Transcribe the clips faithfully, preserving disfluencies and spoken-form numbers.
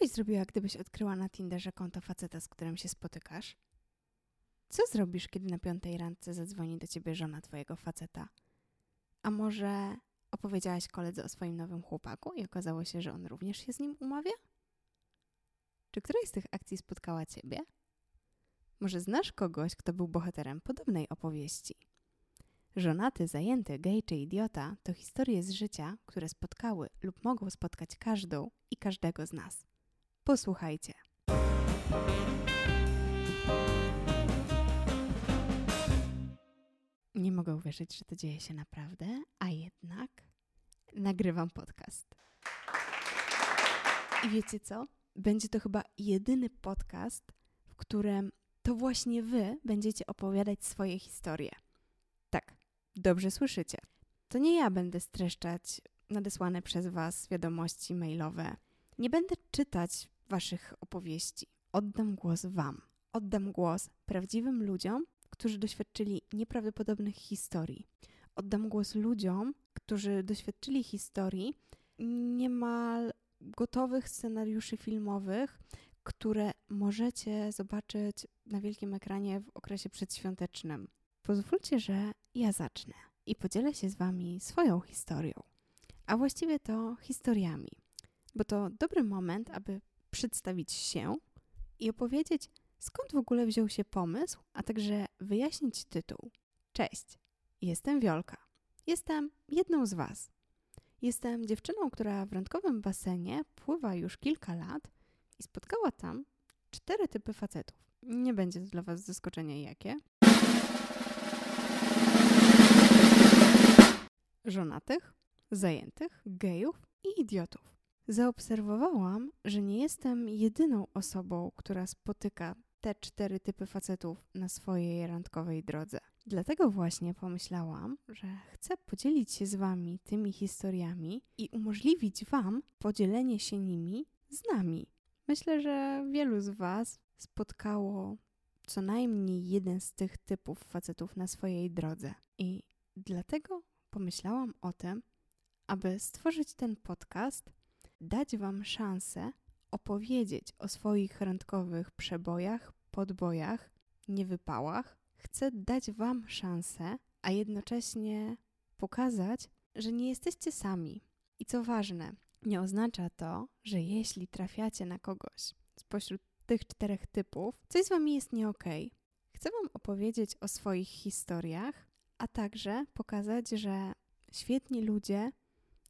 byś zrobiła, gdybyś odkryła na Tinderze konto faceta, z którym się spotykasz? Co zrobisz, kiedy na piątej randce zadzwoni do ciebie żona twojego faceta? A może opowiedziałaś koledze o swoim nowym chłopaku i okazało się, że on również się z nim umawia? Czy któraś z tych akcji spotkała ciebie? Może znasz kogoś, kto był bohaterem podobnej opowieści? Żonaty, zajęty, gej czy idiota to historie z życia, które spotkały lub mogą spotkać każdą i każdego z nas. Posłuchajcie. Nie mogę uwierzyć, że to dzieje się naprawdę, a jednak nagrywam podcast. I wiecie co? Będzie to chyba jedyny podcast, w którym to właśnie wy będziecie opowiadać swoje historie. Tak, dobrze słyszycie. To nie ja będę streszczać nadesłane przez was wiadomości mailowe. Nie będę czytać waszych opowieści. Oddam głos wam. Oddam głos prawdziwym ludziom, którzy doświadczyli nieprawdopodobnych historii. Oddam głos ludziom, którzy doświadczyli historii niemal gotowych scenariuszy filmowych, które możecie zobaczyć na wielkim ekranie w okresie przedświątecznym. Pozwólcie, że ja zacznę i podzielę się z wami swoją historią, a właściwie to historiami, bo to dobry moment, aby przedstawić się i opowiedzieć, skąd w ogóle wziął się pomysł, a także wyjaśnić tytuł. Cześć, jestem Wiolka. Jestem jedną z was. Jestem dziewczyną, która w randkowym basenie pływa już kilka lat i spotkała tam cztery typy facetów. Nie będzie to dla was zaskoczenie jakie. Żonatych, zajętych, gejów i idiotów. Zaobserwowałam, że nie jestem jedyną osobą, która spotyka te cztery typy facetów na swojej randkowej drodze. Dlatego właśnie pomyślałam, że chcę podzielić się z wami tymi historiami i umożliwić wam podzielenie się nimi z nami. Myślę, że wielu z was spotkało co najmniej jeden z tych typów facetów na swojej drodze. I dlatego pomyślałam o tym, aby stworzyć ten podcast, dać wam szansę opowiedzieć o swoich randkowych przebojach, podbojach, niewypałach. Chcę dać wam szansę, a jednocześnie pokazać, że nie jesteście sami. I co ważne, nie oznacza to, że jeśli trafiacie na kogoś spośród tych czterech typów, coś z wami jest nie okej. Chcę wam opowiedzieć o swoich historiach, a także pokazać, że świetni ludzie,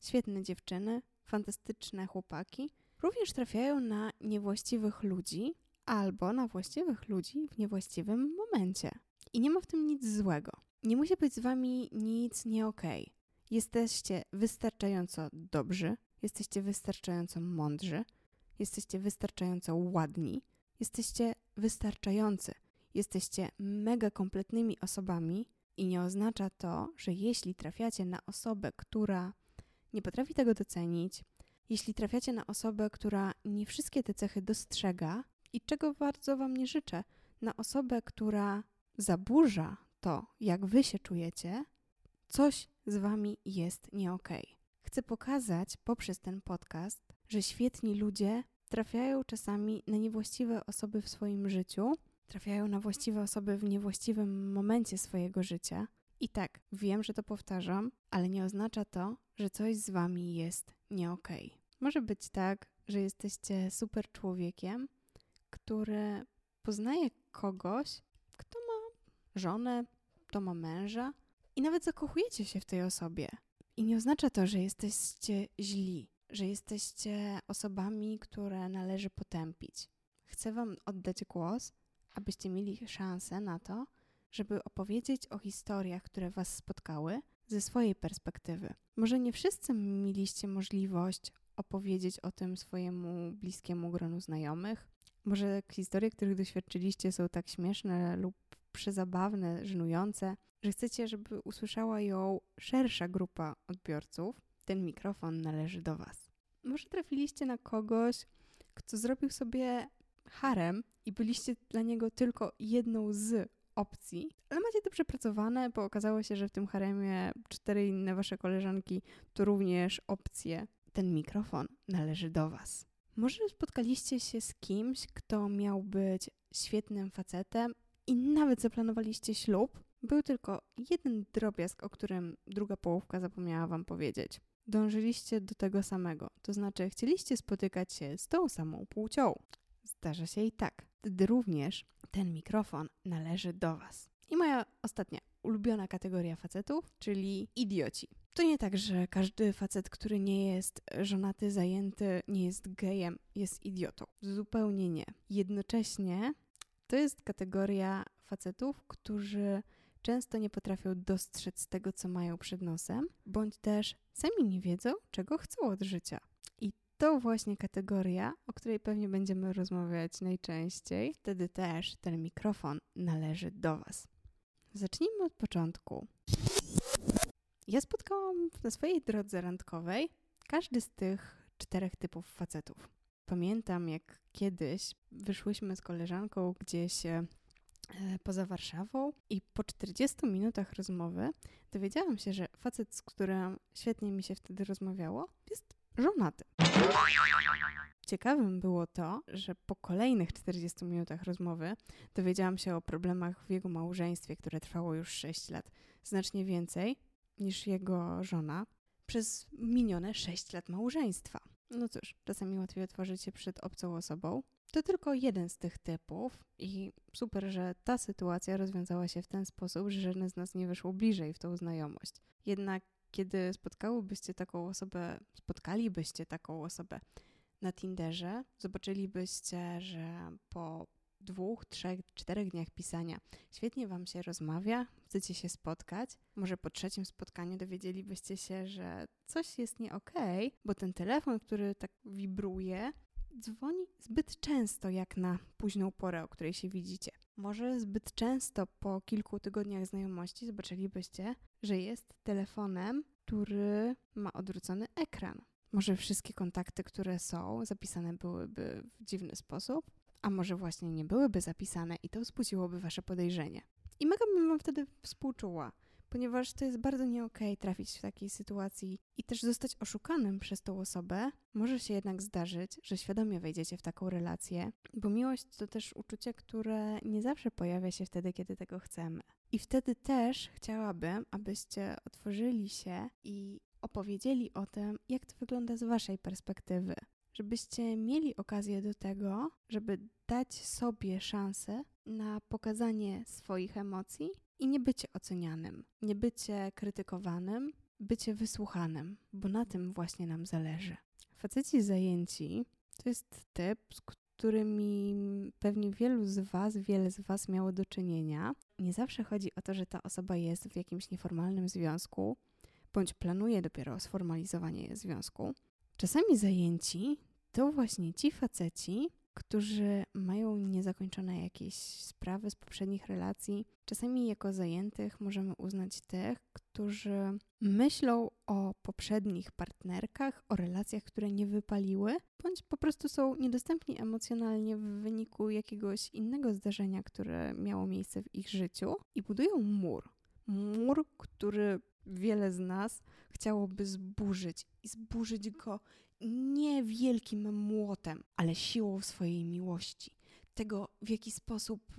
świetne dziewczyny, fantastyczne chłopaki również trafiają na niewłaściwych ludzi albo na właściwych ludzi w niewłaściwym momencie. I nie ma w tym nic złego. Nie musi być z wami nic nie okej. Jesteście wystarczająco dobrzy, jesteście wystarczająco mądrzy, jesteście wystarczająco ładni, jesteście wystarczający, jesteście mega kompletnymi osobami i nie oznacza to, że jeśli trafiacie na osobę, która nie potrafi tego docenić, jeśli trafiacie na osobę, która nie wszystkie te cechy dostrzega i czego bardzo wam nie życzę, na osobę, która zaburza to, jak wy się czujecie, coś z wami jest nie okej. Chcę pokazać poprzez ten podcast, że świetni ludzie trafiają czasami na niewłaściwe osoby w swoim życiu, trafiają na właściwe osoby w niewłaściwym momencie swojego życia. I tak, wiem, że to powtarzam, ale nie oznacza to, że coś z wami jest nie okej. Może być tak, że jesteście super człowiekiem, który poznaje kogoś, kto ma żonę, kto ma męża i nawet zakochujecie się w tej osobie. I nie oznacza to, że jesteście źli, że jesteście osobami, które należy potępić. Chcę wam oddać głos, abyście mieli szansę na to, żeby opowiedzieć o historiach, które was spotkały ze swojej perspektywy. Może nie wszyscy mieliście możliwość opowiedzieć o tym swojemu bliskiemu gronu znajomych. Może historie, których doświadczyliście, są tak śmieszne lub przezabawne, żenujące, że chcecie, żeby usłyszała ją szersza grupa odbiorców. Ten mikrofon należy do was. Może trafiliście na kogoś, kto zrobił sobie harem i byliście dla niego tylko jedną z opcji, ale macie to przepracowane, bo okazało się, że w tym haremie cztery inne wasze koleżanki to również opcje. Ten mikrofon należy do was. Może spotkaliście się z kimś, kto miał być świetnym facetem i nawet zaplanowaliście ślub? Był tylko jeden drobiazg, o którym druga połówka zapomniała wam powiedzieć. Dążyliście do tego samego, to znaczy chcieliście spotykać się z tą samą płcią. Zdarza się i tak. Wtedy również ten mikrofon należy do was. I moja ostatnia ulubiona kategoria facetów, czyli idioci. To nie tak, że każdy facet, który nie jest żonaty, zajęty, nie jest gejem, jest idiotą. Zupełnie nie. Jednocześnie to jest kategoria facetów, którzy często nie potrafią dostrzec tego, co mają przed nosem, bądź też sami nie wiedzą, czego chcą od życia. I to właśnie kategoria, o której pewnie będziemy rozmawiać najczęściej. Wtedy też ten mikrofon należy do was. Zacznijmy od początku. Ja spotkałam na swojej drodze randkowej każdy z tych czterech typów facetów. Pamiętam, jak kiedyś wyszłyśmy z koleżanką gdzieś poza Warszawą i po czterdziestu minutach rozmowy dowiedziałam się, że facet, z którym świetnie mi się wtedy rozmawiało, jest żonaty. Ciekawym było to, że po kolejnych czterdziestu minutach rozmowy dowiedziałam się o problemach w jego małżeństwie, które trwało już sześć lat. Znacznie więcej niż jego żona przez minione sześć lat małżeństwa. No cóż, czasami łatwiej otworzyć się przed obcą osobą. To tylko jeden z tych typów i super, że ta sytuacja rozwiązała się w ten sposób, że żadne z nas nie wyszło bliżej w tą znajomość. Jednak kiedy spotkałybyście taką osobę, spotkalibyście taką osobę na Tinderze, zobaczylibyście, że po dwóch, trzech, czterech dniach pisania świetnie wam się rozmawia, chcecie się spotkać. Może po trzecim spotkaniu dowiedzielibyście się, że coś jest nie okej, bo ten telefon, który tak wibruje, dzwoni zbyt często jak na późną porę, o której się widzicie. Może zbyt często po kilku tygodniach znajomości zobaczylibyście, że jest telefonem, który ma odwrócony ekran. Może wszystkie kontakty, które są, zapisane byłyby w dziwny sposób, a może właśnie nie byłyby zapisane i to wzbudziłoby wasze podejrzenie. I mega bym wam wtedy współczuła, ponieważ to jest bardzo nie okej trafić w takiej sytuacji i też zostać oszukanym przez tą osobę. Może się jednak zdarzyć, że świadomie wejdziecie w taką relację, bo miłość to też uczucie, które nie zawsze pojawia się wtedy, kiedy tego chcemy. I wtedy też chciałabym, abyście otworzyli się i opowiedzieli o tym, jak to wygląda z waszej perspektywy. Żebyście mieli okazję do tego, żeby dać sobie szansę na pokazanie swoich emocji i nie bycie ocenianym, nie bycie krytykowanym, bycie wysłuchanym, bo na tym właśnie nam zależy. Faceci zajęci to jest typ, z którymi pewnie wielu z was, wiele z was miało do czynienia. Nie zawsze chodzi o to, że ta osoba jest w jakimś nieformalnym związku, bądź planuje dopiero sformalizowanie związku. Czasami zajęci to właśnie ci faceci, którzy mają niezakończone jakieś sprawy z poprzednich relacji. Czasami jako zajętych możemy uznać tych, którzy myślą o poprzednich partnerkach, o relacjach, które nie wypaliły, bądź po prostu są niedostępni emocjonalnie w wyniku jakiegoś innego zdarzenia, które miało miejsce w ich życiu i budują mur. Mur, który wiele z nas chciałoby zburzyć i zburzyć go nie wielkim młotem, ale siłą swojej miłości. Tego, w jaki sposób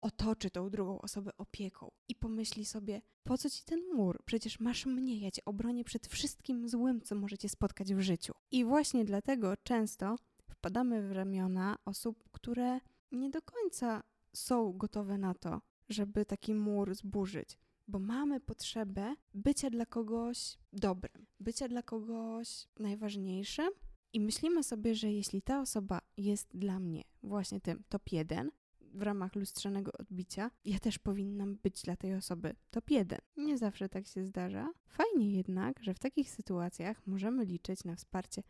otoczy tą drugą osobę opieką i pomyśli sobie, po co ci ten mur? Przecież masz mnie, ja cię obronię przed wszystkim złym, co możecie spotkać w życiu. I właśnie dlatego często wpadamy w ramiona osób, które nie do końca są gotowe na to, żeby taki mur zburzyć. Bo mamy potrzebę bycia dla kogoś dobrym, bycia dla kogoś najważniejszym i myślimy sobie, że jeśli ta osoba jest dla mnie właśnie tym top jeden w ramach lustrzanego odbicia, ja też powinnam być dla tej osoby top jeden. Nie zawsze tak się zdarza. Fajnie jednak, że w takich sytuacjach możemy liczyć na wsparcie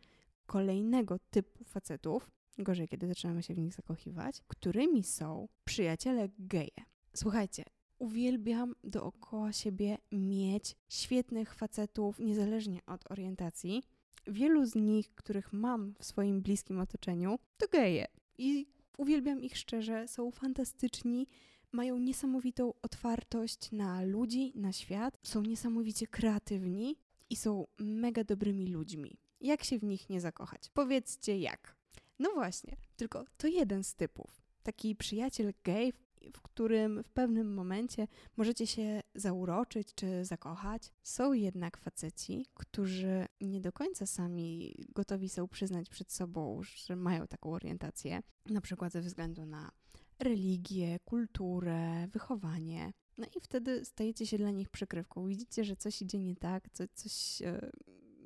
kolejnego typu facetów, gorzej kiedy zaczynamy się w nich zakochiwać, którymi są przyjaciele geje. Słuchajcie, uwielbiam dookoła siebie mieć świetnych facetów, niezależnie od orientacji. Wielu z nich, których mam w swoim bliskim otoczeniu, to geje. I uwielbiam ich szczerze, są fantastyczni, mają niesamowitą otwartość na ludzi, na świat, są niesamowicie kreatywni i są mega dobrymi ludźmi. Jak się w nich nie zakochać? Powiedzcie jak. No właśnie, tylko to jeden z typów. Taki przyjaciel gej, w którym w pewnym momencie możecie się zauroczyć czy zakochać. Są jednak faceci, którzy nie do końca sami gotowi są przyznać przed sobą, że mają taką orientację, na przykład ze względu na religię, kulturę, wychowanie. No i wtedy stajecie się dla nich przykrywką. Widzicie, że coś idzie nie tak, co, coś e,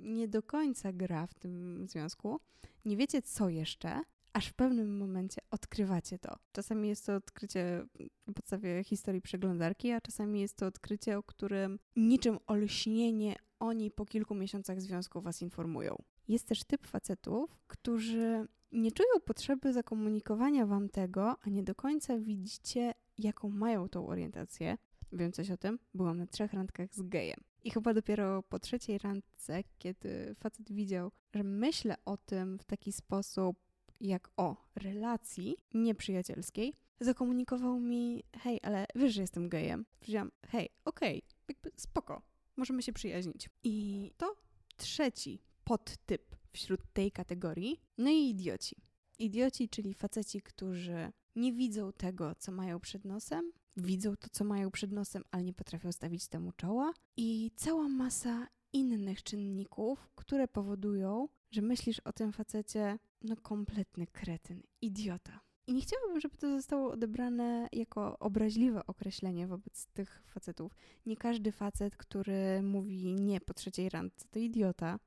nie do końca gra w tym związku. Nie wiecie co jeszcze, aż w pewnym momencie odkrywacie to. Czasami jest to odkrycie na podstawie historii przeglądarki, a czasami jest to odkrycie, o którym niczym olśnienie oni po kilku miesiącach związku was informują. Jest też typ facetów, którzy nie czują potrzeby zakomunikowania wam tego, a nie do końca widzicie, jaką mają tą orientację. Wiem coś o tym, byłam na trzech randkach z gejem. I chyba dopiero po trzeciej randce, kiedy facet widział, że myślę o tym w taki sposób, jak o relacji nieprzyjacielskiej, zakomunikował mi: hej, ale wiesz, że jestem gejem. Powiedziałam: hej, okej, okay, spoko, możemy się przyjaźnić. I to trzeci podtyp wśród tej kategorii. No i idioci. Idioci, czyli faceci, którzy nie widzą tego, co mają przed nosem, widzą to, co mają przed nosem, ale nie potrafią stawić temu czoła. I cała masa innych czynników, które powodują, że myślisz o tym facecie: no kompletny kretyn, idiota. I nie chciałabym, żeby to zostało odebrane jako obraźliwe określenie wobec tych facetów. Nie każdy facet, który mówi nie po trzeciej randce, to idiota.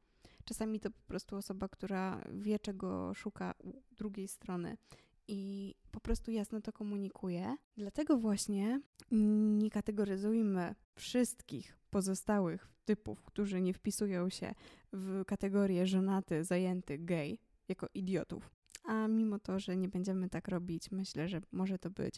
Czasami to po prostu osoba, która wie, czego szuka u drugiej strony i po prostu jasno to komunikuje. Dlatego właśnie nie kategoryzujmy wszystkich pozostałych typów, którzy nie wpisują się w kategorię żonaty, zajęty, gej, jako idiotów. A mimo to, że nie będziemy tak robić, myślę, że może to być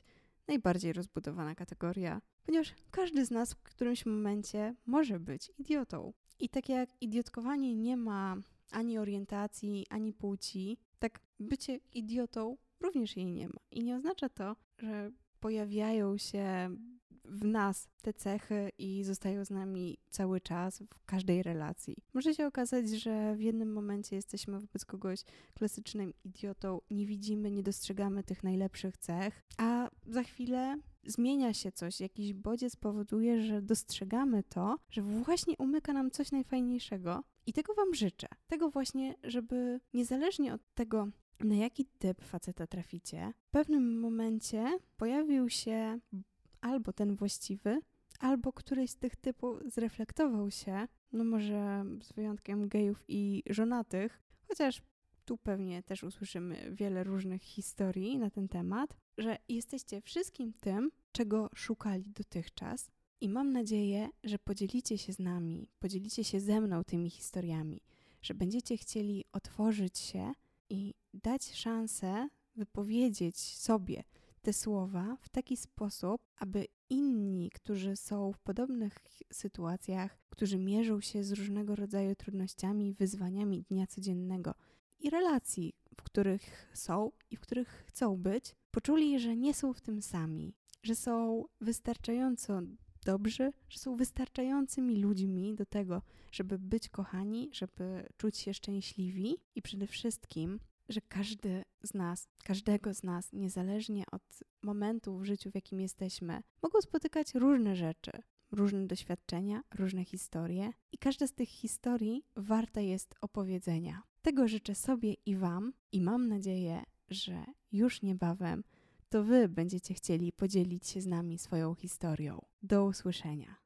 najbardziej rozbudowana kategoria, ponieważ każdy z nas w którymś momencie może być idiotą. I tak jak idiotkowanie nie ma ani orientacji, ani płci, tak bycie idiotą również jej nie ma. I nie oznacza to, że pojawiają się w nas te cechy i zostają z nami cały czas, w każdej relacji. Może się okazać, że w jednym momencie jesteśmy wobec kogoś klasycznym idiotą, nie widzimy, nie dostrzegamy tych najlepszych cech, a za chwilę zmienia się coś, jakiś bodziec powoduje, że dostrzegamy to, że właśnie umyka nam coś najfajniejszego i tego wam życzę. Tego właśnie, żeby niezależnie od tego, na jaki typ faceta traficie, w pewnym momencie pojawił się albo ten właściwy, albo któryś z tych typów zreflektował się, no może z wyjątkiem gejów i żonatych, chociaż tu pewnie też usłyszymy wiele różnych historii na ten temat, że jesteście wszystkim tym, czego szukali dotychczas i mam nadzieję, że podzielicie się z nami, podzielicie się ze mną tymi historiami, że będziecie chcieli otworzyć się i dać szansę wypowiedzieć sobie te słowa w taki sposób, aby inni, którzy są w podobnych sytuacjach, którzy mierzą się z różnego rodzaju trudnościami, wyzwaniami dnia codziennego i relacji, w których są i w których chcą być, poczuli, że nie są w tym sami, że są wystarczająco dobrzy, że są wystarczającymi ludźmi do tego, żeby być kochani, żeby czuć się szczęśliwi i przede wszystkim, że każdy z nas, każdego z nas, niezależnie od momentu w życiu, w jakim jesteśmy, mogą spotykać różne rzeczy, różne doświadczenia, różne historie i każda z tych historii warta jest opowiedzenia. Tego życzę sobie i wam i mam nadzieję, że już niebawem to wy będziecie chcieli podzielić się z nami swoją historią. Do usłyszenia.